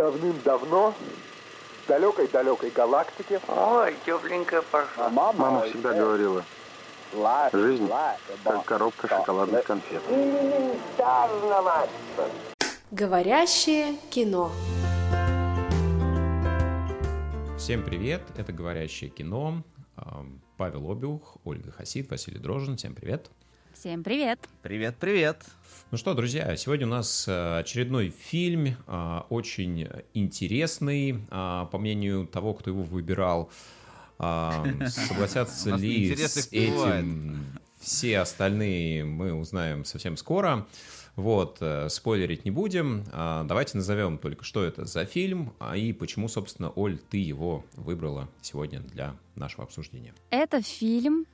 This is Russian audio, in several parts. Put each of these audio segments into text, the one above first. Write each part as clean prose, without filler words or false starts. Давным-давно, в далекой-далекой галактике... Ой, тепленькая пошла. Мама всегда говорила, жизнь как коробка шоколадных конфет. Говорящее кино. Всем привет, это «Говорящее кино». Павел Обюх, Ольга Хасид, Василий Дрожин. Всем привет. Всем привет. Привет. Ну что, друзья, сегодня у нас очередной фильм, очень интересный, по мнению того, кто его выбирал. Согласятся ли с этим все остальные, мы узнаем совсем скоро. Вот, спойлерить не будем. Давайте назовем только, что это за фильм и почему, собственно, Оль, ты его выбрала сегодня для нашего обсуждения. Это фильм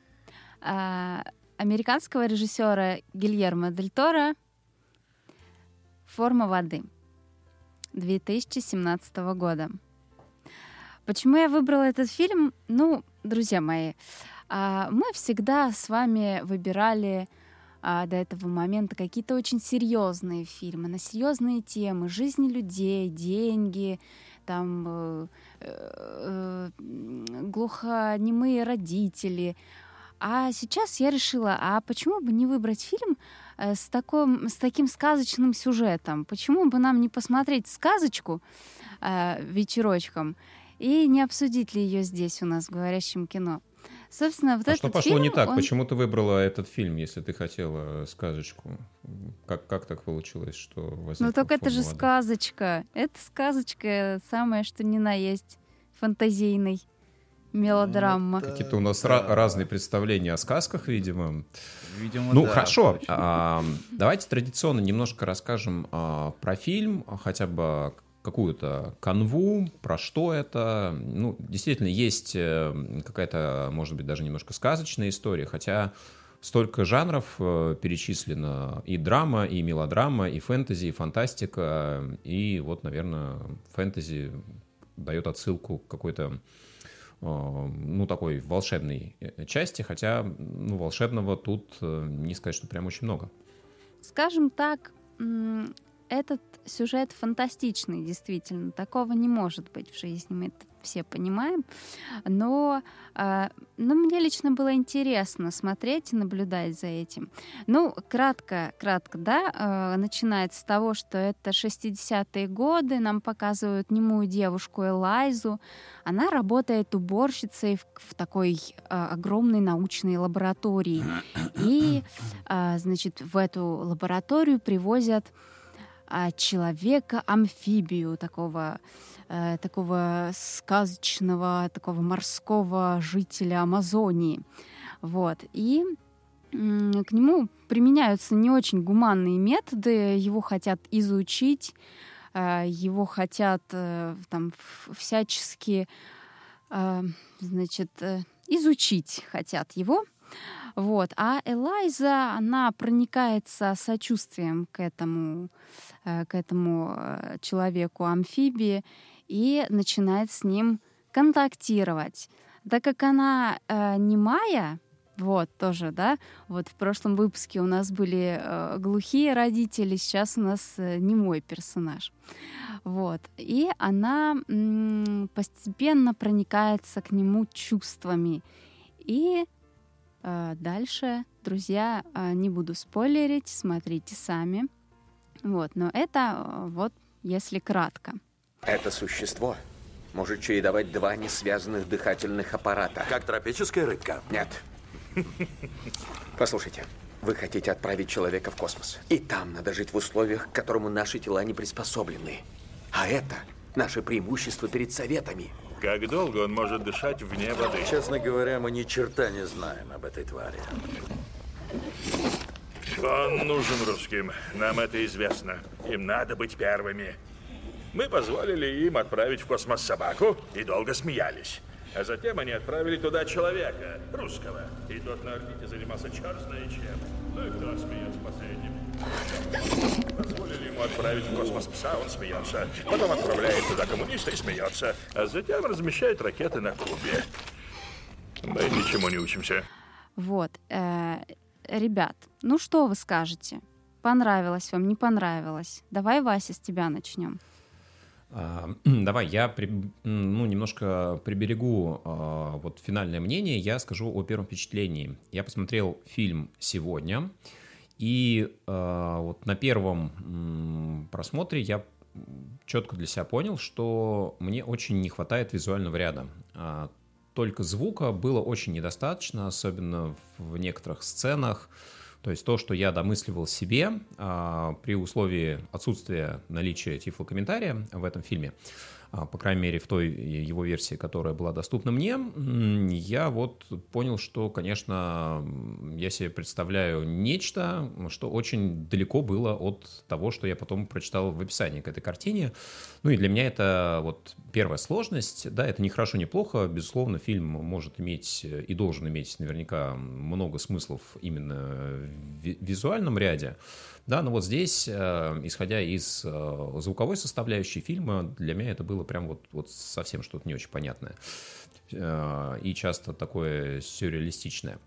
американского режиссера Гильермо Дель Торо «Форма воды» 2017 года. Почему я выбрала этот фильм? Ну, друзья мои, мы всегда с вами выбирали до этого момента какие-то очень серьезные фильмы на серьезные темы: жизни людей, деньги, там глухонемые родители. А сейчас я решила, а почему бы не выбрать фильм с таким сказочным сюжетом? Почему бы нам не посмотреть сказочку вечерочком и не обсудить ли ее здесь у нас в «Говорящем кино»? Собственно, вот этот что пошло фильм, не так? Почему ты выбрала этот фильм, если ты хотела сказочку? Как так получилось, что возникла? Ну так это же воды? Сказочка. Это сказочка самое, что ни на есть, фантазийный. Мелодрама. Какие-то у нас разные представления о сказках, видимо. Ну, да, хорошо. Давайте традиционно немножко расскажем про фильм, хотя бы какую-то канву, про что это. Ну, действительно, есть какая-то, может быть, даже немножко сказочная история, хотя столько жанров перечислено. И драма, и мелодрама, и фэнтези, и фантастика. И вот, наверное, фэнтези дает отсылку к какой-то такой волшебной части, хотя волшебного тут не сказать, что прям очень много. Скажем так, этот сюжет фантастичный, действительно. Такого не может быть в жизни, мы это все понимаем. Но мне лично было интересно смотреть и наблюдать за этим. Ну, кратко, да, начинается с того, что это 60-е годы, нам показывают немую девушку Элайзу. Она работает уборщицей в такой огромной научной лаборатории. И, значит, в эту лабораторию привозят человека-амфибию, такого сказочного, такого морского жителя Амазонии. Вот. И к нему применяются не очень гуманные методы, его хотят изучить, его хотят там всячески, значит, изучить хотят его. Вот. А Элайза, она проникается сочувствием к этому человеку-амфибии и начинает с ним контактировать. Так как она немая, вот тоже, да, вот в прошлом выпуске у нас были глухие родители, сейчас у нас немой персонаж. Вот. И она постепенно проникается к нему чувствами. И дальше, друзья, не буду спойлерить, смотрите сами. Вот, но это вот если кратко. Это существо может чередовать два несвязанных дыхательных аппарата. Как тропическая рыбка? Нет. Послушайте, вы хотите отправить человека в космос. И там надо жить в условиях, к которым наши тела не приспособлены. А это наше преимущество перед советами. Как долго он может дышать вне воды? Честно говоря, мы ни черта не знаем об этой твари. Он нужен русским. Нам это известно. Им надо быть первыми. Мы позволили им отправить в космос собаку и долго смеялись. А затем они отправили туда человека, русского. И тот на орбите занимался черт знает чем. Ну и кто смеется последним? Позволили ему отправить в космос пса, он смеется. Потом отправляет туда коммуниста и смеется. А затем размещает ракеты на Кубе. Мы ничему не учимся. Вот. Ребят, ну что вы скажете? Понравилось вам, не понравилось? Давай, Вася, с тебя начнем. Давай, я немножко приберегу вот финальное мнение, я скажу о первом впечатлении. Я посмотрел фильм сегодня, и вот на первом просмотре я четко для себя понял, что мне очень не хватает визуального ряда. Только звука было очень недостаточно, особенно в некоторых сценах. То есть то, что я домысливал себе при условии отсутствия наличия тифлокомментария в этом фильме, по крайней мере, в той его версии, которая была доступна мне, я вот понял, что, конечно, я себе представляю нечто, что очень далеко было от того, что я потом прочитал в описании к этой картине. Ну и для меня это вот первая сложность. Да, это не хорошо, не плохо. Безусловно, фильм может иметь и должен иметь наверняка много смыслов именно в визуальном ряде. Да, но вот здесь, исходя из звуковой составляющей фильма, для меня это было прям вот совсем что-то не очень понятное и часто такое сюрреалистичное.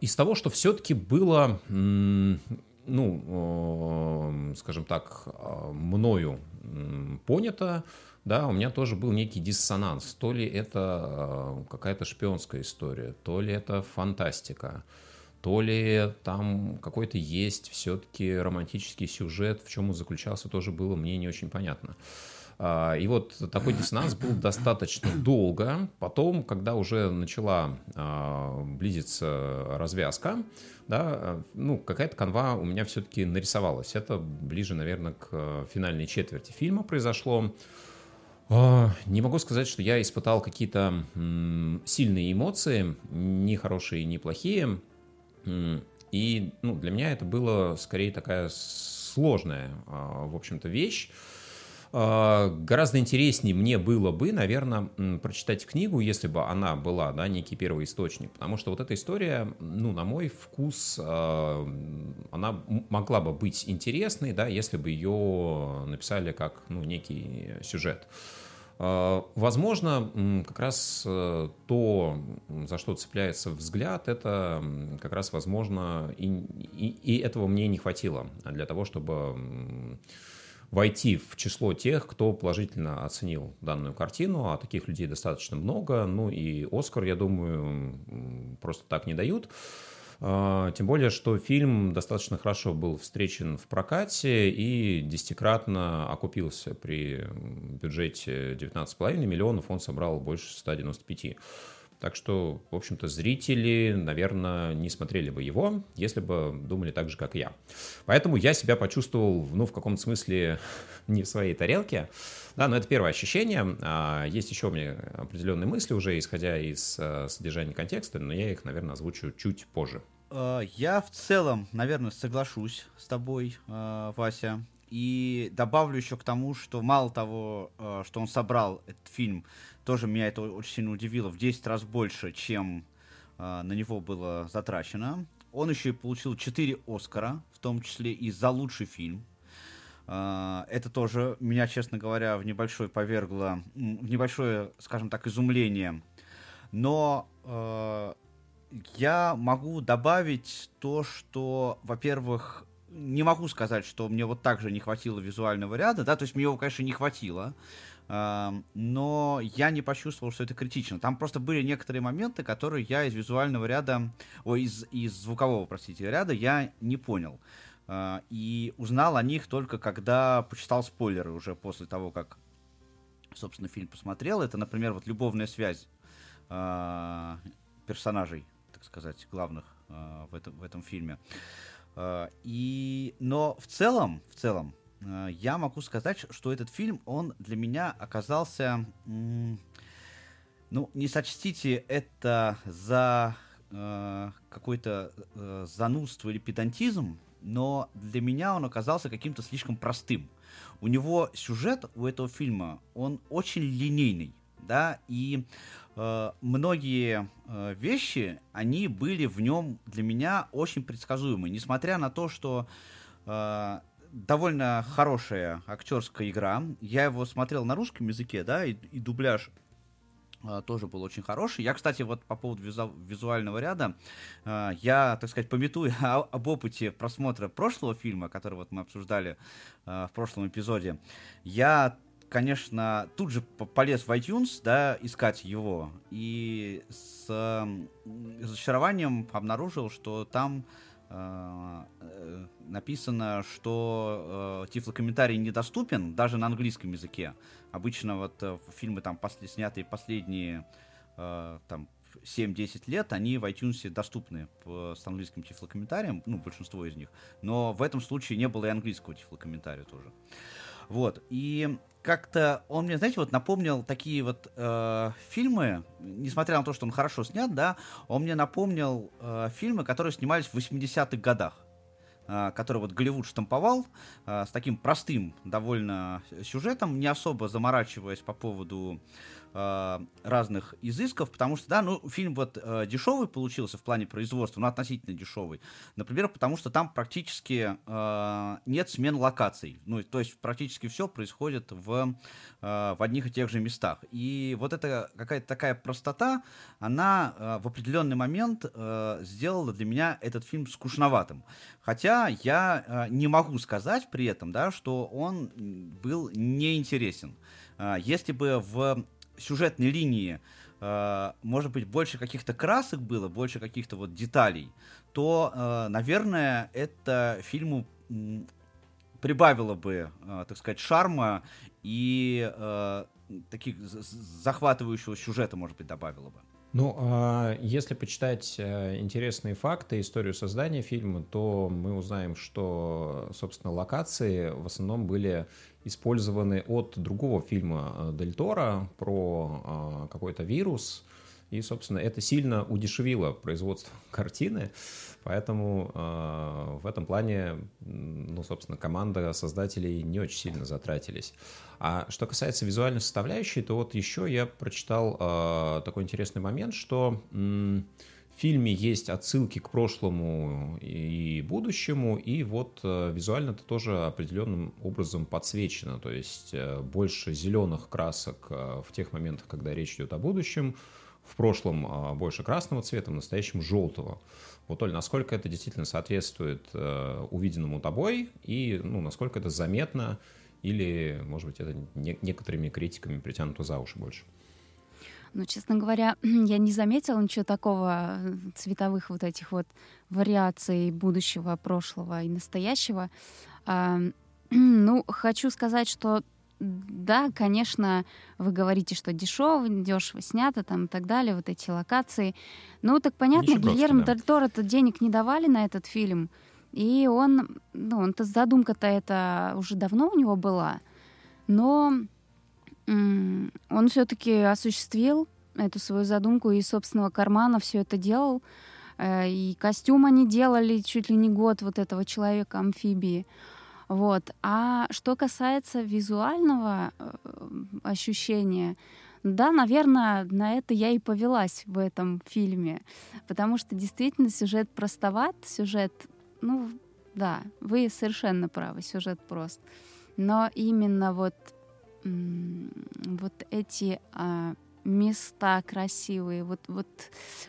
Из того, что все-таки было, скажем так, мною понято, да, у меня тоже был некий диссонанс. То ли это какая-то шпионская история, то ли это фантастика, то ли там какой-то есть все-таки романтический сюжет, в чем он заключался, тоже было мне не очень понятно. И вот такой диссонанс был достаточно долго. Потом, когда уже начала близиться развязка, да, какая-то канва у меня все-таки нарисовалась. Это ближе, наверное, к финальной четверти фильма произошло. Не могу сказать, что я испытал какие-то сильные эмоции, ни хорошие, ни плохие. И для меня это было скорее такая сложная, в общем-то, вещь. Гораздо интереснее мне было бы, наверное, прочитать книгу, если бы она была, да, некий первоисточник, потому что вот эта история, на мой вкус, она могла бы быть интересной, да, если бы ее написали как, некий сюжет. Возможно, как раз то, за что цепляется взгляд, это как раз, возможно, и этого мне не хватило для того, чтобы войти в число тех, кто положительно оценил данную картину, а таких людей достаточно много, и «Оскар», я думаю, просто так не дают. Тем более, что фильм достаточно хорошо был встречен в прокате и 10-кратно окупился. При бюджете 19,5 миллионов он собрал больше 195. Так что, в общем-то, зрители, наверное, не смотрели бы его, если бы думали так же, как и я. Поэтому я себя почувствовал, в каком-то смысле не в своей тарелке. Да, но это первое ощущение. Есть еще у меня определенные мысли уже, исходя из содержания контекста, но я их, наверное, озвучу чуть позже. Я в целом, наверное, соглашусь с тобой, Вася, и добавлю еще к тому, что мало того, что он собрал этот фильм, тоже меня это очень сильно удивило, в 10 раз больше, чем на него было затрачено. Он еще и получил 4 Оскара, в том числе и за лучший фильм. Это тоже меня, честно говоря, в небольшое, скажем так, изумление. Но я могу добавить то, что, во-первых, не могу сказать, что мне вот так же не хватило визуального ряда, да, то есть мне его, конечно, не хватило, но я не почувствовал, что это критично. Там просто были некоторые моменты, которые я из визуального ряда, из звукового, простите, ряда я не понял. И узнал о них только когда почитал спойлеры уже после того, как, собственно, фильм посмотрел. Это, например, вот любовная связь персонажей, так сказать, главных в этом фильме. Но в целом я могу сказать, что этот фильм, он для меня оказался... не сочтите это за какое-то занудство или педантизм, но для меня он оказался каким-то слишком простым. У него сюжет, у этого фильма, он очень линейный, да, и многие вещи, они были в нем для меня очень предсказуемы, несмотря на то, что довольно хорошая актерская игра. Я его смотрел на русском языке, да, и дубляж тоже был очень хороший. Я, кстати, вот по поводу визуального ряда, я, так сказать, памятую об опыте просмотра прошлого фильма, который вот мы обсуждали в прошлом эпизоде. Я конечно, тут же полез в iTunes, да, искать его, и с разочарованием обнаружил, что там написано, что тифлокомментарий недоступен даже на английском языке. Обычно вот фильмы, там, снятые последние там, 7-10 лет, они в iTunes доступны с английским тифлокомментарием, ну, большинство из них, но в этом случае не было и английского тифлокомментария тоже. Вот, и как-то он мне, знаете, вот напомнил такие вот фильмы, несмотря на то, что он хорошо снят, да, он мне напомнил фильмы, которые снимались в 80-х годах, которые вот Голливуд штамповал с таким простым довольно сюжетом, не особо заморачиваясь по поводу разных изысков, потому что, да, ну, фильм вот дешевый получился в плане производства, но относительно дешевый, например, потому что там практически нет смен локаций, ну, то есть практически все происходит в одних и тех же местах, и вот эта какая-то такая простота, она в определенный момент сделала для меня этот фильм скучноватым, хотя я не могу сказать при этом, да, что он был неинтересен. Если бы в сюжетной линии, может быть, больше каких-то красок было, больше каких-то вот деталей, то, наверное, это фильму прибавило бы, так сказать, шарма и таких захватывающего сюжета, может быть, добавило бы. Ну, если почитать интересные факты, историю создания фильма, то мы узнаем, что, собственно, локации в основном были использованы от другого фильма Дель Торо про какой-то вирус, и, собственно, это сильно удешевило производство картины, поэтому в этом плане, ну, собственно, команда создателей не очень сильно затратились. А что касается визуальной составляющей, то вот еще я прочитал такой интересный момент, что в фильме есть отсылки к прошлому и будущему, и вот визуально это тоже определенным образом подсвечено, то есть больше зеленых красок в тех моментах, когда речь идет о будущем, в прошлом больше красного цвета, в настоящем желтого. Вот, Оль, насколько это действительно соответствует увиденному тобой и, ну, насколько это заметно или, может быть, это некоторыми критиками притянуто за уши больше? Ну, честно говоря, я не заметила ничего такого, цветовых вот этих вот вариаций будущего, прошлого и настоящего. Ну, хочу сказать, что да, конечно, вы говорите, что дешево снято там и так далее, вот эти локации. Ну, так понятно, Гильермо Дель Торо-то денег не давали на этот фильм, и он, ну, он-то задумка-то это уже давно у него была, но он все-таки осуществил эту свою задумку и из собственного кармана все это делал, и костюм они делали чуть ли не год вот этого человека-амфибии. Вот. А что касается визуального ощущения, да, наверное, на это я и повелась в этом фильме, потому что действительно сюжет простоват, сюжет, ну, да, вы совершенно правы, сюжет прост, но именно вот эти места красивые, вот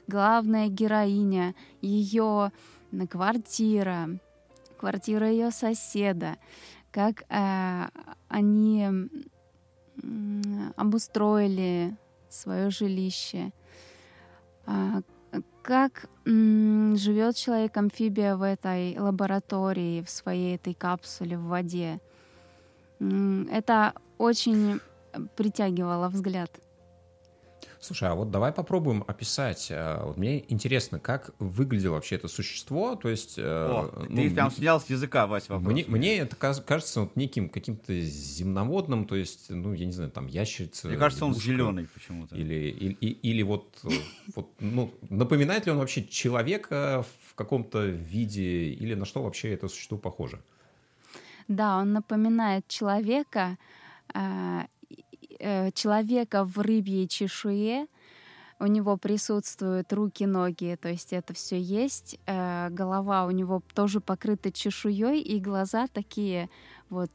главная героиня, ее квартира ее соседа, как они обустроили свое жилище, как живет человек-амфибия в этой лаборатории, в своей этой капсуле в воде. Это очень притягивало взгляд. Слушай, а вот давай попробуем описать. Вот мне интересно, как выглядело вообще это существо, то есть... ты прям снял с языка, Вась, вопрос. Мне это кажется вот неким каким-то земноводным, то есть, ну, я не знаю, там, ящерица. Мне кажется, он зеленый почему-то. Или вот, ну, напоминает ли он вообще человека в каком-то виде, или на что вообще это существо похоже? Да, он напоминает человека в рыбьей чешуе, у него присутствуют руки, ноги, то есть это все есть, голова у него тоже покрыта чешуей, и глаза такие вот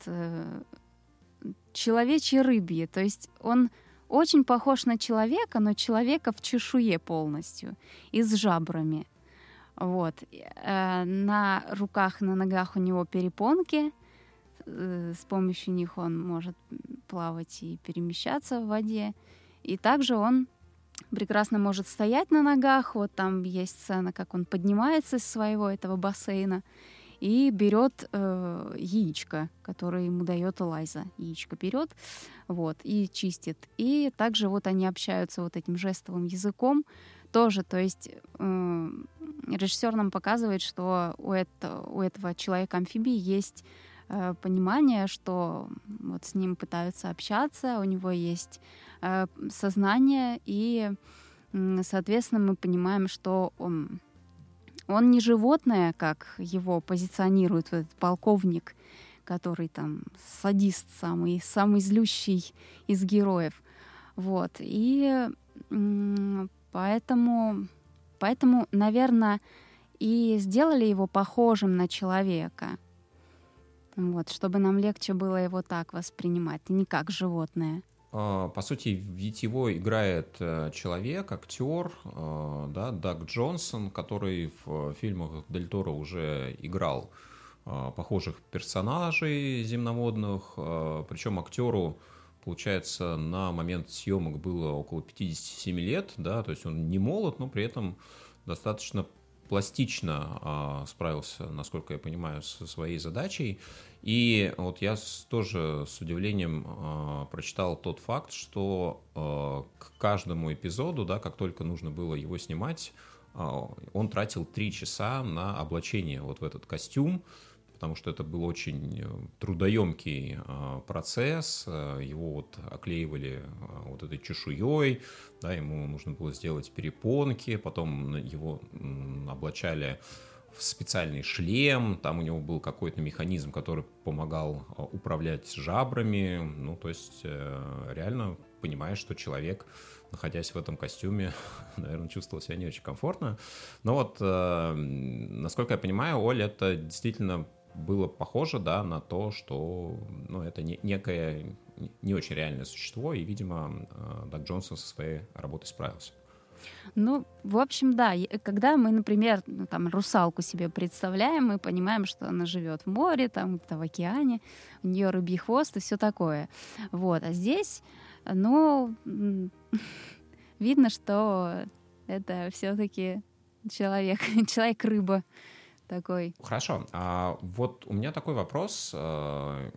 человечьи рыбьи, то есть он очень похож на человека, но человека в чешуе полностью и с жабрами. Вот. На руках, на ногах у него перепонки, с помощью них он может плавать и перемещаться в воде. И также он прекрасно может стоять на ногах. Вот там есть сцена, как он поднимается из своего этого бассейна и берет яичко, которое ему дает Элайза. Яичко берет, вот, и чистит. И также вот они общаются вот этим жестовым языком тоже. То есть режиссер нам показывает, что у этого человека-амфибии есть понимание, что вот с ним пытаются общаться, у него есть сознание, и, соответственно, мы понимаем, что он не животное, как его позиционирует этот полковник, который там садист самый злющий из героев. Вот. И поэтому, наверное, и сделали его похожим на человека. Вот, чтобы нам легче было его так воспринимать, не как животное. По сути, ведь его играет человек, актер, да, Даг Джонсон, который в фильмах Дель Торо уже играл похожих персонажей земноводных. Причем актеру, получается, на момент съемок было около 57 лет, да, то есть он не молод, но при этом достаточно пластично справился, насколько я понимаю, со своей задачей. И вот я тоже с удивлением прочитал тот факт, что к каждому эпизоду, да, как только нужно было его снимать, он тратил 3 часа на облачение вот в этот костюм, потому что это был очень трудоемкий процесс, его вот оклеивали вот этой чешуей, да, ему нужно было сделать перепонки, потом его облачали в специальный шлем, там у него был какой-то механизм, который помогал управлять жабрами, ну, то есть реально понимаешь, что человек, находясь в этом костюме, наверное, чувствовал себя не очень комфортно. Но вот, насколько я понимаю, Оль, это действительно было похоже, да, на то, что, ну, это некое не очень реальное существо, и, видимо, Даг Джонсон со своей работой справился. Ну, в общем, да. Когда мы, например, там, русалку себе представляем, мы понимаем, что она живет в море, там, в океане, у нее рыбий хвост и все такое. Вот. А здесь, ну, видно, что это все-таки человек-рыба. Такой. Хорошо. А вот у меня такой вопрос. В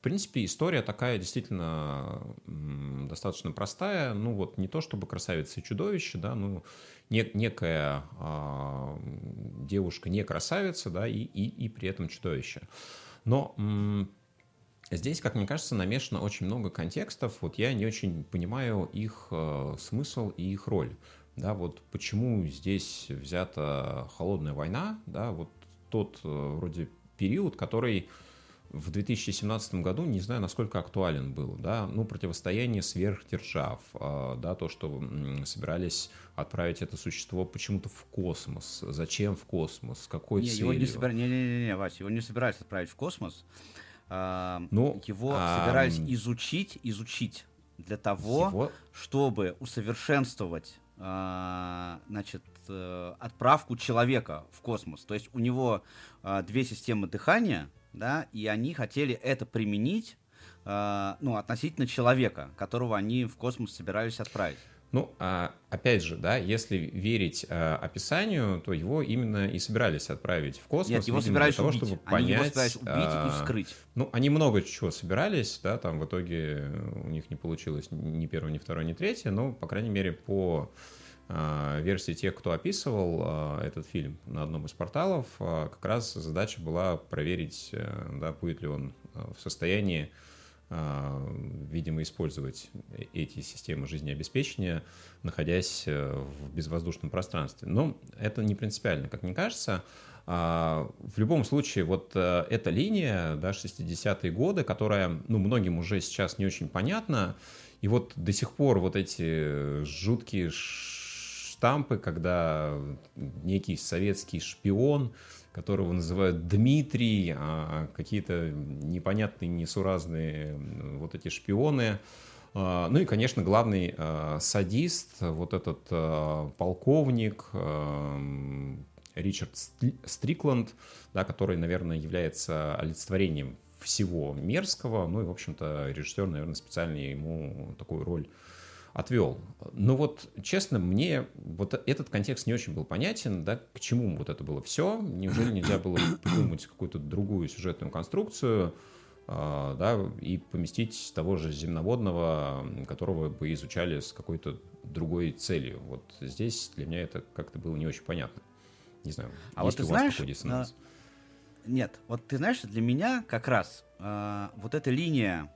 принципе, история такая действительно достаточно простая. Ну вот не то чтобы красавица и чудовище, да, ну некая девушка не красавица, да, и при этом чудовище. Но здесь, как мне кажется, намешано очень много контекстов. Вот я не очень понимаю их смысл и их роль. Да, вот почему здесь взята холодная война, да, вот тот вроде период, который в 2017 году, не знаю, насколько актуален был, да, ну, противостояние сверхдержав, да, то, что собирались отправить это существо почему-то в космос, зачем в космос, какой целью? Вася, его не собирались отправить в космос, его собирались изучить для того, чтобы усовершенствовать, значит, отправку человека в космос. То есть у него 2 системы дыхания, да, и они хотели это применить, ну, относительно человека, которого они в космос собирались отправить. Ну, опять же, да, если верить описанию, то его именно и собирались отправить в космос. Нет, его собирались убить. Чтобы понять, они его собирались убить и вскрыть. Ну, они много чего собирались, да, там в итоге у них не получилось ни первое, ни второе, ни третье, но, по крайней мере, по версии тех, кто описывал этот фильм на одном из порталов, как раз задача была проверить, да, будет ли он в состоянии, видимо, использовать эти системы жизнеобеспечения, находясь в безвоздушном пространстве. Но это не принципиально, как мне кажется. В любом случае, вот эта линия, да, 60-е годы, которая, ну, многим уже сейчас не очень понятна, и вот до сих пор вот эти жуткие штампы, когда некий советский шпион, которого называют Дмитрий, а какие-то непонятные, несуразные вот эти шпионы. Ну и, конечно, главный садист, вот этот полковник Ричард Стрикланд, да, который, наверное, является олицетворением всего мерзкого. Ну и, в общем-то, режиссер, наверное, специально ему такую роль отвел. Но вот, честно, мне вот этот контекст не очень был понятен, да, к чему вот это было все. Неужели нельзя было придумать какую-то другую сюжетную конструкцию, да, и поместить того же земноводного, которого бы изучали с какой-то другой целью? Вот здесь для меня это как-то было не очень понятно. Не знаю, а есть вот у вас такой диссонанс? Нет, вот ты знаешь, для меня как раз вот эта линия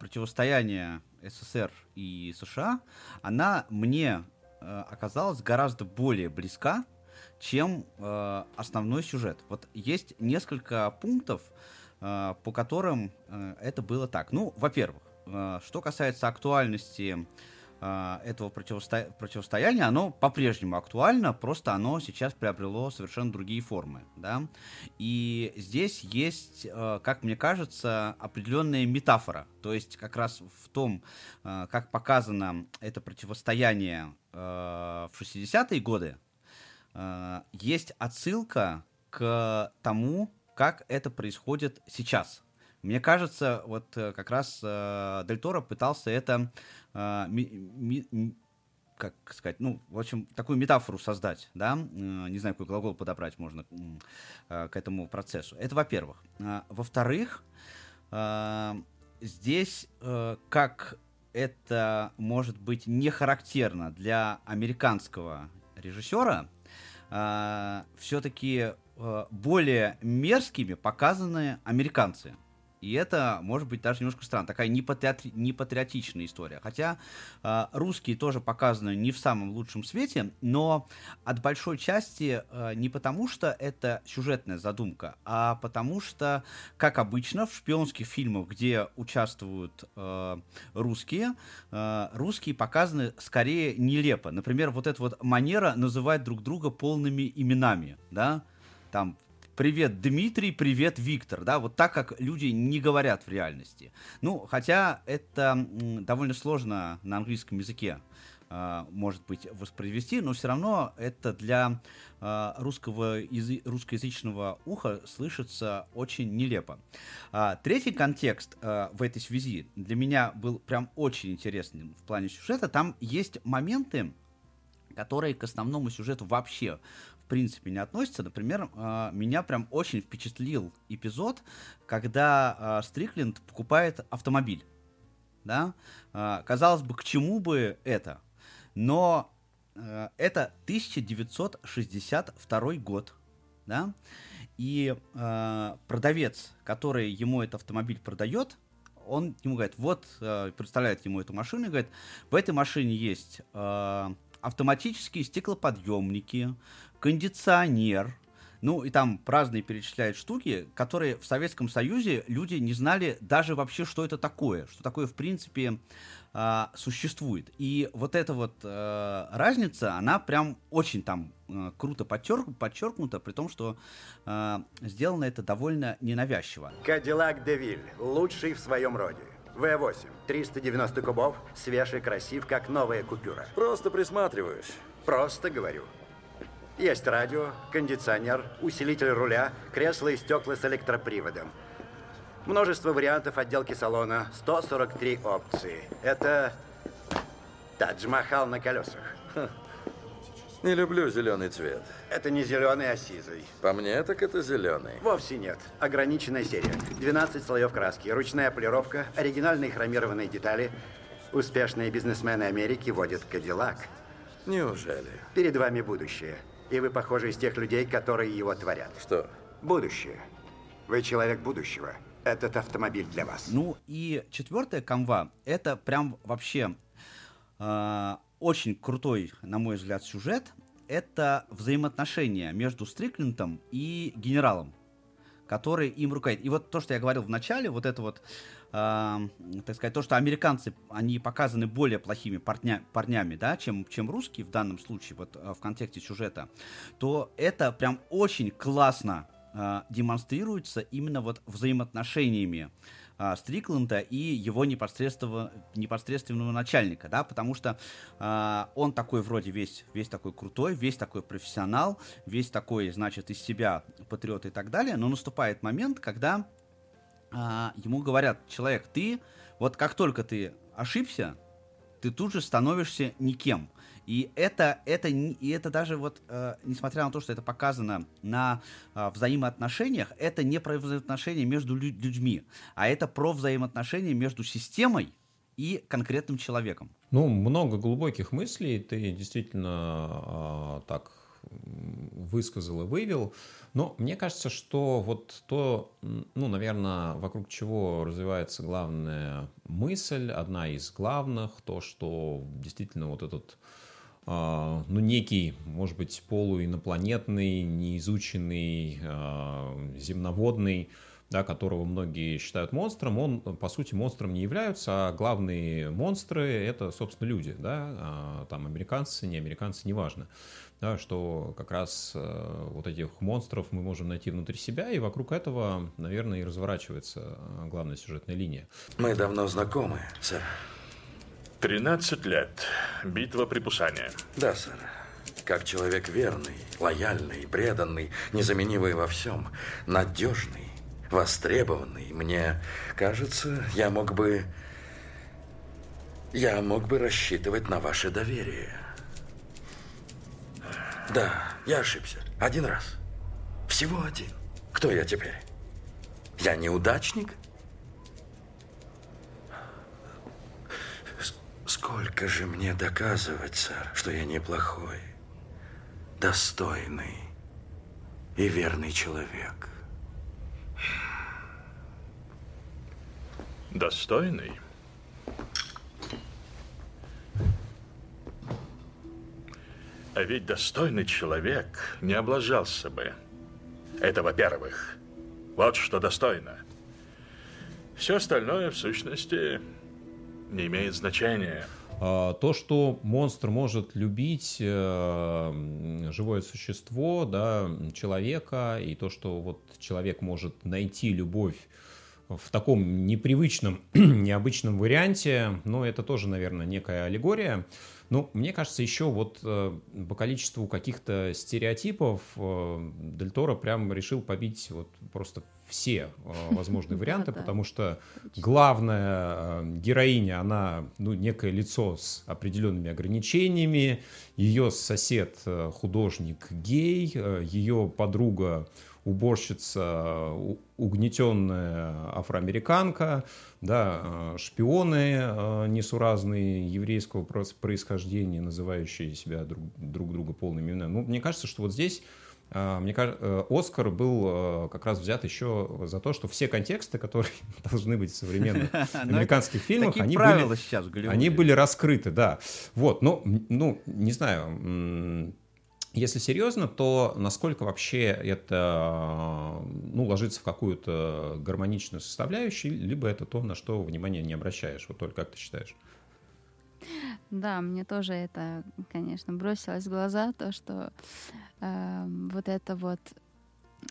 противостояния СССР и США, она мне оказалась гораздо более близка, чем основной сюжет. Вот есть несколько пунктов, по которым это было так. Ну, во-первых, что касается актуальности этого противостояния, оно по-прежнему актуально, просто оно сейчас приобрело совершенно другие формы, да? И здесь есть, как мне кажется, определенная метафора, то есть как раз в том, как показано это противостояние в 60-е годы, есть отсылка к тому, как это происходит сейчас. Мне кажется, вот как раз Дель Торо пытался это, как сказать, ну, в общем, такую метафору создать, да, не знаю, какой глагол подобрать можно к этому процессу. Это во-первых. Во-вторых, здесь, как это может быть не характерно для американского режиссера, все-таки более мерзкими показаны американцы. И это, может быть, даже немножко странно. Такая непатриотичная история. Хотя русские тоже показаны не в самом лучшем свете, но от большой части не потому, что это сюжетная задумка, а потому что, как обычно, в шпионских фильмах, где участвуют русские, русские показаны скорее нелепо. Например, вот эта вот манера называть друг друга полными именами, да, там... «Привет, Дмитрий», «Привет, Виктор», да, вот так, как люди не говорят в реальности. Ну, хотя это довольно сложно на английском языке, может быть, воспроизвести, но все равно это для русскоязычного уха слышится очень нелепо. Третий контекст в этой связи для меня был прям очень интересным в плане сюжета. Там есть моменты, которые к основному сюжету вообще в принципе не относятся. Например, меня прям очень впечатлил эпизод, когда Стрикленд покупает автомобиль. Да? Казалось бы, к чему бы это? Но это 1962 год. Да? И продавец, который ему этот автомобиль продает, он ему говорит, вот, представляет ему эту машину и говорит, в этой машине есть... автоматические стеклоподъемники, кондиционер, ну и там разные перечисляют штуки, которые в Советском Союзе люди не знали даже вообще, что такое в принципе существует. И вот эта вот разница, она прям очень там круто подчеркнута, при том, что сделано это довольно ненавязчиво. Кадиллак Девиль, лучший в своем роде. В8, 390 кубов, свеж и красив, как новая купюра. Просто присматриваюсь. Просто говорю. Есть радио, кондиционер, усилитель руля, кресло и стекла с электроприводом. Множество вариантов отделки салона, 143 опции. Это Тадж-Махал на колесах. Ха. Не люблю зеленый цвет. Это не зеленый, а сизый. По мне, так это зеленый. Вовсе нет. Ограниченная серия. 12 слоев краски, ручная полировка, оригинальные хромированные детали. Успешные бизнесмены Америки водят Кадиллак. Неужели? Перед вами будущее. И вы похожи из тех людей, которые его творят. Что? Будущее. Вы человек будущего. Этот автомобиль для вас. Ну и четвертая канва, это прям вообще... очень крутой, на мой взгляд, сюжет — это взаимоотношения между Стриклендом и генералом, который им руководит. И вот то, что я говорил в начале, вот это вот, так сказать, то, что американцы, они показаны более плохими парнями, да, чем русские в данном случае, вот в контексте сюжета, то это прям очень классно демонстрируется именно вот взаимоотношениями Стрикленда и его непосредственного начальника, да, потому что он такой вроде весь такой крутой, весь такой профессионал, весь такой, значит, из себя патриот и так далее, но наступает момент, когда ему говорят: человек, ты, вот как только ты ошибся, ты тут же становишься никем. И это даже вот, несмотря на то, что это показано на взаимоотношениях, это не про взаимоотношения между людьми, а это про взаимоотношения между системой и конкретным человеком. Ну, много глубоких мыслей ты действительно так высказал и вывел. Но мне кажется, что вот то, ну, наверное, вокруг чего развивается главная мысль, одна из главных, то, что действительно вот этот, ну, некий, может быть, полуинопланетный, неизученный, земноводный, да, которого многие считают монстром, он, по сути, монстром не является, а главные монстры — это, собственно, люди, да, там американцы, неважно, да, что как раз вот этих монстров мы можем найти внутри себя, и вокруг этого, наверное, и разворачивается главная сюжетная линия. Мы давно знакомы, сэр. 13 лет. Битва при Пусане. Да, сэр. Как человек верный, лояльный, преданный, незаменимый во всем, надежный, востребованный, мне кажется, я мог бы рассчитывать на ваше доверие. Да, я ошибся. Один раз. Всего один. Кто я теперь? Я неудачник? Сколько же мне доказывать, сэр, что я неплохой, достойный и верный человек? Достойный? А ведь достойный человек не облажался бы. Это во-первых. Вот что достойно. Все остальное, в сущности, не имеет значения. То, что монстр может любить живое существо, да, человека, и то, что вот человек может найти любовь в таком непривычном, необычном варианте, но это тоже, наверное, некая аллегория. Но мне кажется, еще вот по количеству каких-то стереотипов Дель Торо прям решил побить вот просто все возможные варианты, потому что главная героиня, она, ну, некое лицо с определенными ограничениями, ее сосед художник гей, ее подруга уборщица угнетенная афроамериканка, да, шпионы несуразные еврейского происхождения, называющие себя друг друга полными именами. Ну, мне кажется, что вот здесь мне кажется, Оскар был как раз взят еще за то, что все контексты, которые должны быть в современных американских фильмах, они были раскрыты, да. Вот, ну, не знаю, если серьезно, то насколько вообще это, ну, ложится в какую-то гармоничную составляющую, либо это то, на что внимания не обращаешь. Вот, Оль, как ты считаешь? Да, мне тоже это, конечно, бросилось в глаза, то, что вот эта вот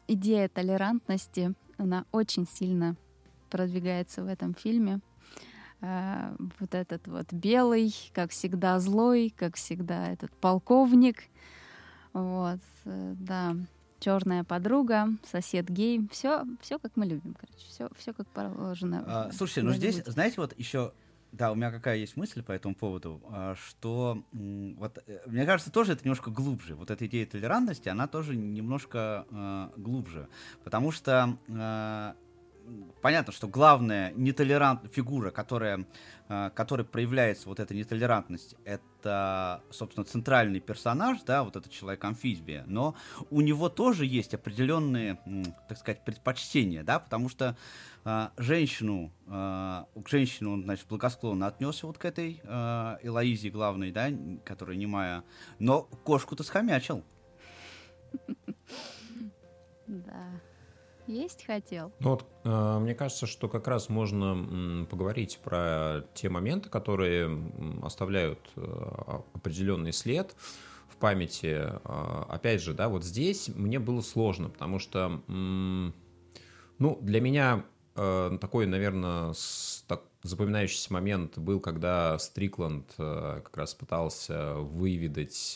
идея толерантности, она очень сильно продвигается в этом фильме. Вот этот вот белый, как всегда злой, как всегда этот полковник, вот, да, черная подруга, сосед гей, все как мы любим, короче, все как положено. Слушайте, ну здесь, знаете, вот еще... Да, у меня какая есть мысль по этому поводу, что вот, мне кажется, тоже это немножко глубже. Вот эта идея толерантности, она тоже немножко глубже. Потому что понятно, что главная нетолерантная фигура, которой проявляется вот эта нетолерантность, это, собственно, центральный персонаж, да, вот этот человек-амфибия, но у него тоже есть определенные, так сказать, предпочтения, да, потому что к женщине он, значит, благосклонно отнесся вот к этой Элайзе главной, да, которая немая, но кошку-то схомячил. Да. Есть хотел. Вот, мне кажется, что как раз можно поговорить про те моменты, которые оставляют определенный след в памяти. Опять же, да, вот здесь мне было сложно, потому что, ну, для меня такой, наверное, запоминающийся момент был, когда Стрикланд как раз пытался выведать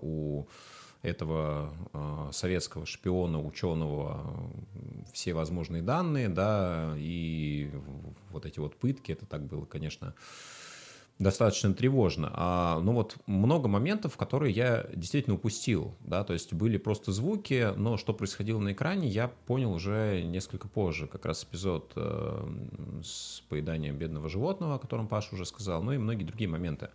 у этого советского шпиона, ученого, все возможные данные, да, и вот эти вот пытки, это так было, конечно, достаточно тревожно. Но вот много моментов, которые я действительно упустил, да, то есть были просто звуки, но что происходило на экране, я понял уже несколько позже, как раз эпизод с поеданием бедного животного, о котором Паша уже сказал, ну и многие другие моменты.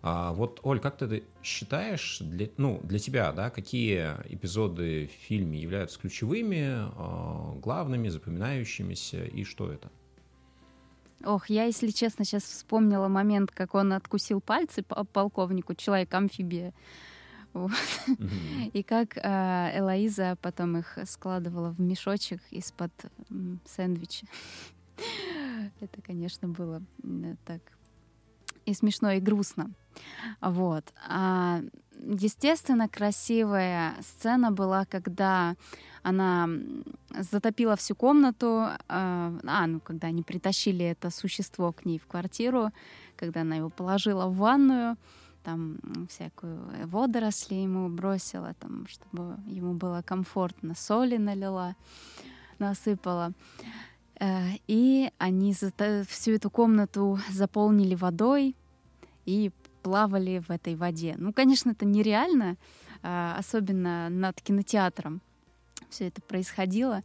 Вот, Оль, как ты считаешь, для тебя, да, какие эпизоды в фильме являются ключевыми, главными, запоминающимися, и что это? Ох, я, если честно, сейчас вспомнила момент, как он откусил пальцы полковнику, человек-амфибия. Вот. Mm-hmm. И как Элайза потом их складывала в мешочек из-под сэндвича. Это, конечно, было так и смешно, и грустно. Вот. Естественно, красивая сцена была, когда она затопила всю комнату, когда они притащили это существо к ней в квартиру, когда она его положила в ванную, там всякую водоросли ему бросила, там, чтобы ему было комфортно, соли налила, насыпала. И они всю эту комнату заполнили водой и плавали в этой воде. Ну, конечно, это нереально, особенно над кинотеатром все это происходило.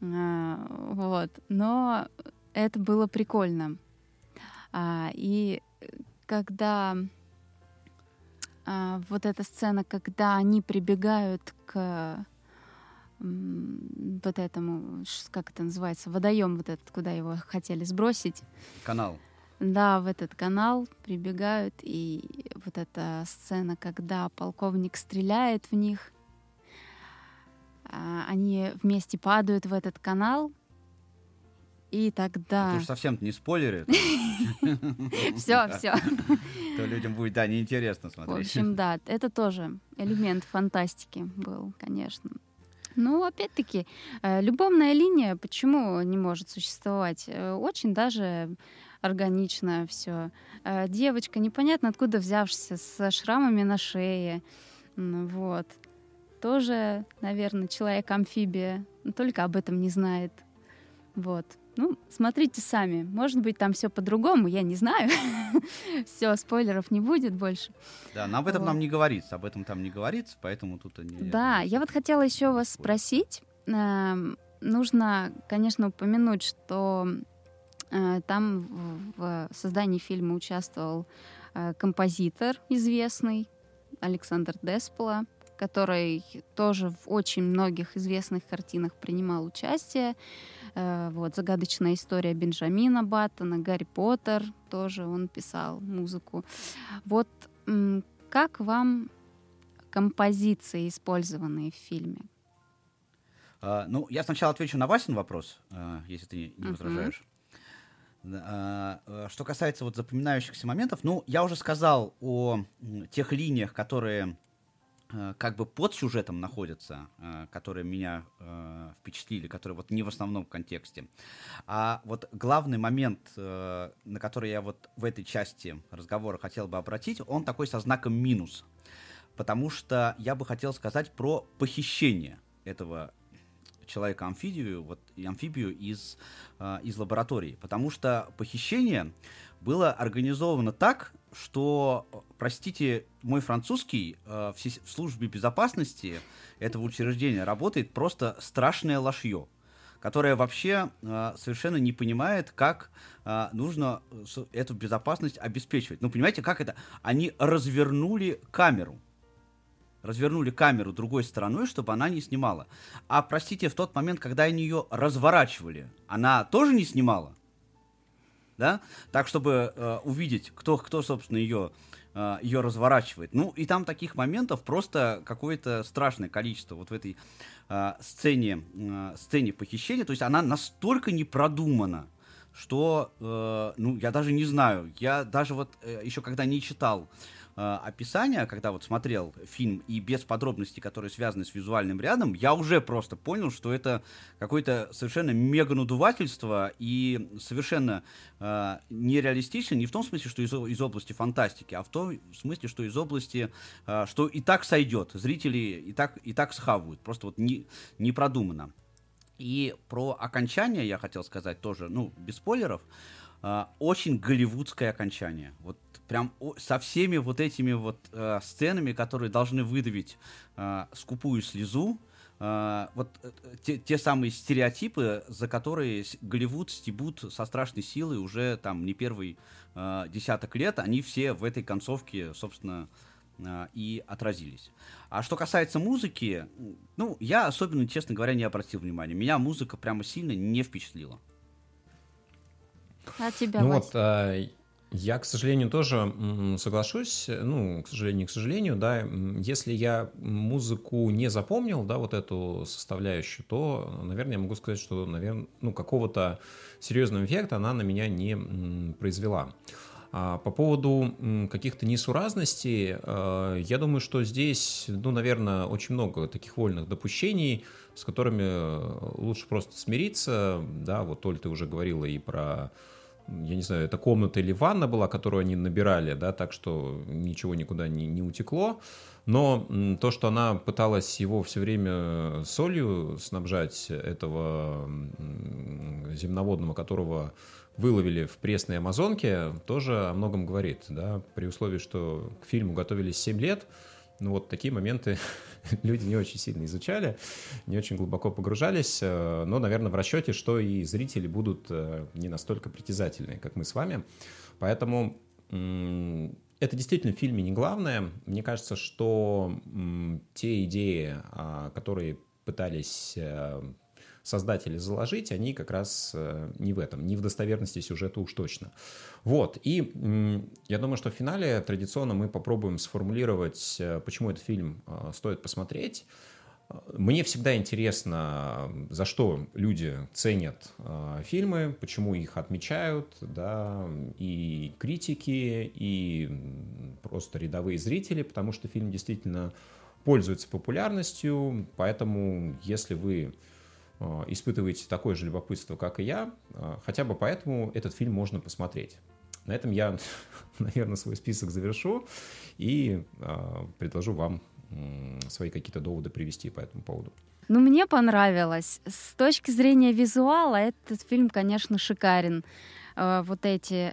Вот. Но это было прикольно. И когда вот эта сцена, когда они прибегают к вот этому, как это называется, водоем вот этот, куда его хотели сбросить. Канал. Да, в этот канал прибегают, и вот эта сцена, когда полковник стреляет в них, они вместе падают в этот канал, и тогда... Ты уж совсем-то не спойлеры. Все. То людям будет, да, неинтересно смотреть. В общем, да, это тоже элемент фантастики был, конечно. Ну, опять-таки, любовная линия почему не может существовать? Очень даже органично все. Девочка, непонятно откуда взявшаяся, со шрамами на шее. Вот. Тоже, наверное, человек-амфибия, но только об этом не знает. Вот. Ну, смотрите сами. Может быть, там все по-другому, я не знаю. Все, спойлеров не будет больше. Да, но об этом нам не говорится. Об этом там не говорится, поэтому тут... Да, я вот хотела еще вас спросить. Нужно, конечно, упомянуть, что там в создании фильма участвовал композитор известный Александр Деспла, который тоже в очень многих известных картинах принимал участие. Вот, «Загадочная история Бенджамина Баттона», «Гарри Поттер» тоже он писал музыку. Вот как вам композиции, использованные в фильме? Ну, я сначала отвечу на Васин вопрос, если ты не возражаешь. Что касается вот запоминающихся моментов, ну, я уже сказал о тех линиях, которые... как бы под сюжетом находятся, которые меня впечатлили, которые вот не в основном контексте. А вот главный момент, на который я вот в этой части разговора хотел бы обратить, он такой со знаком минус. Потому что я бы хотел сказать про похищение этого человека-амфибию, амфибию из лаборатории. Потому что похищение было организовано так, что, простите, мой французский, в службе безопасности этого учреждения работает просто страшное лошье, которое вообще совершенно не понимает, как нужно эту безопасность обеспечивать. Ну, понимаете, как это? Они развернули камеру другой стороной, чтобы она не снимала. А, простите, в тот момент, когда они ее разворачивали, она тоже не снимала? Да? Так, чтобы увидеть, кто собственно, ее разворачивает. Ну, и там таких моментов просто какое-то страшное количество вот в этой сцене похищения. То есть она настолько не продумана, что, я даже не знаю, я даже еще когда не читал описания, когда вот смотрел фильм и без подробностей, которые связаны с визуальным рядом, я уже просто понял, что это какое-то совершенно меганадувательство и совершенно нереалистично, не в том смысле, что из области фантастики, а в том смысле, что из области, что и так сойдет, зрители и так схавают, просто вот не продумано. И про окончание я хотел сказать тоже, без спойлеров, очень голливудское окончание, вот прям со всеми вот этими вот сценами, которые должны выдавить скупую слезу, вот те самые стереотипы, за которые Голливуд стебут со страшной силой уже там не первый десяток лет, они все в этой концовке, собственно, и отразились. А что касается музыки, я особенно, честно говоря, не обратил внимания. Меня музыка прямо сильно не впечатлила. А тебя, Вась? Я, к сожалению, тоже соглашусь, к сожалению, да, если я музыку не запомнил, да, вот эту составляющую, то, наверное, я могу сказать, что, какого-то серьезного эффекта она на меня не произвела. По поводу каких-то несуразностей, я думаю, что здесь, наверное, очень много таких вольных допущений, с которыми лучше просто смириться, да, вот, Оль, ты уже говорила и про, я не знаю, это комната или ванна была, которую они набирали, да, так что ничего никуда не утекло, но то, что она пыталась его все время солью снабжать, этого земноводного, которого выловили в пресной Амазонке, тоже о многом говорит, да, при условии, что к фильму готовились 7 лет, вот такие моменты люди не очень сильно изучали, не очень глубоко погружались, но, наверное, в расчете, что и зрители будут не настолько притязательны, как мы с вами, поэтому это действительно в фильме не главное, мне кажется, что те идеи, которые пытались создатели заложить, они как раз не в этом, не в достоверности сюжета уж точно. Вот, и я думаю, что в финале традиционно мы попробуем сформулировать, почему этот фильм стоит посмотреть. Мне всегда интересно, за что люди ценят фильмы, почему их отмечают, да, и критики, и просто рядовые зрители, потому что фильм действительно пользуется популярностью, поэтому если вы испытываете такое же любопытство, как и я, хотя бы поэтому этот фильм можно посмотреть. На этом я, наверное, свой список завершу и предложу вам свои какие-то доводы привести по этому поводу. Мне понравилось. С точки зрения визуала этот фильм, конечно, шикарен. Вот эти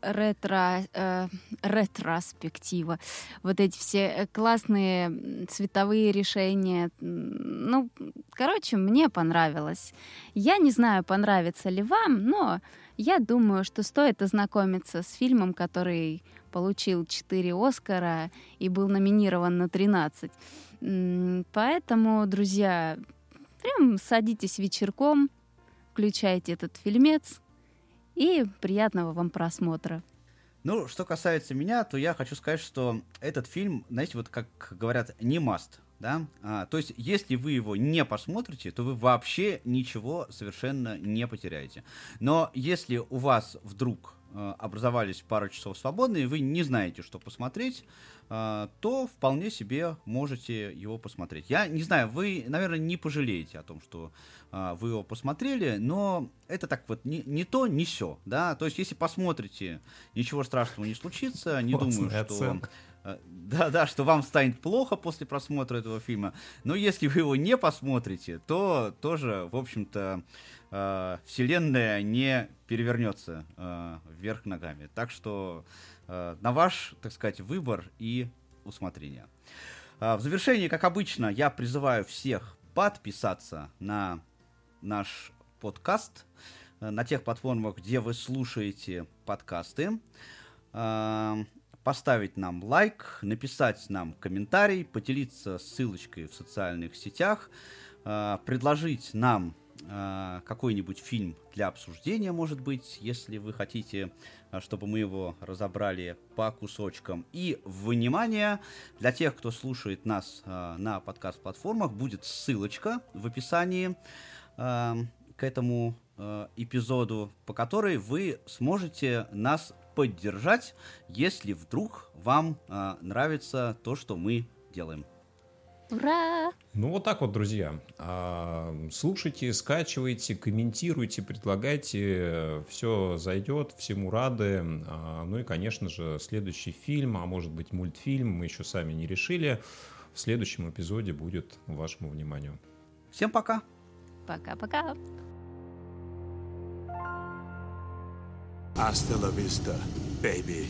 ретроспективы, вот эти все классные цветовые решения. Мне понравилось. Я не знаю, понравится ли вам, но я думаю, что стоит ознакомиться с фильмом, который получил 4 Оскара и был номинирован на 13. Поэтому, друзья, прям садитесь вечерком, включайте этот фильмец, и приятного вам просмотра. Что касается меня, то я хочу сказать, что этот фильм, знаете, вот как говорят, не must, да? То есть, если вы его не посмотрите, то вы вообще ничего совершенно не потеряете. Но если у вас вдруг образовались пару часов свободные, вы не знаете, что посмотреть, то вполне себе можете его посмотреть. Я не знаю, вы, наверное, не пожалеете о том, что вы его посмотрели, но это так вот не то, не сё, да, то есть если посмотрите, ничего страшного не случится, не думаю, что... Да-да, что вам станет плохо после просмотра этого фильма, но если вы его не посмотрите, то тоже, в общем-то, вселенная не перевернется вверх ногами. Так что на ваш, так сказать, выбор и усмотрение. В завершении, как обычно, я призываю всех подписаться на наш подкаст, на тех платформах, где вы слушаете подкасты, поставить нам лайк, написать нам комментарий, поделиться ссылочкой в социальных сетях, предложить нам какой-нибудь фильм для обсуждения, может быть, если вы хотите, чтобы мы его разобрали по кусочкам. И, внимание, для тех, кто слушает нас на подкаст-платформах, будет ссылочка в описании к этому эпизоду, по которой вы сможете нас поддержать, если вдруг вам нравится то, что мы делаем. Ура! Ну вот так вот, друзья. Слушайте, скачивайте, комментируйте, предлагайте. Все зайдет, всему рады. Ну и, конечно же, следующий фильм, а может быть мультфильм, мы еще сами не решили, в следующем эпизоде будет вашему вниманию. Всем пока! Пока-пока! Hasta la vista, baby.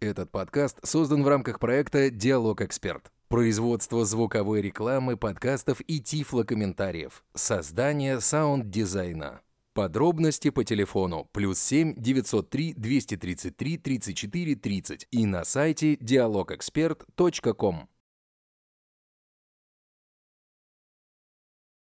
Этот подкаст создан в рамках проекта «Диалог Эксперт». Производство звуковой рекламы, подкастов и тифлокомментариев. Создание саунд-дизайна. Подробности по телефону +7 903 233 34 30 и на сайте dialogexpert.com.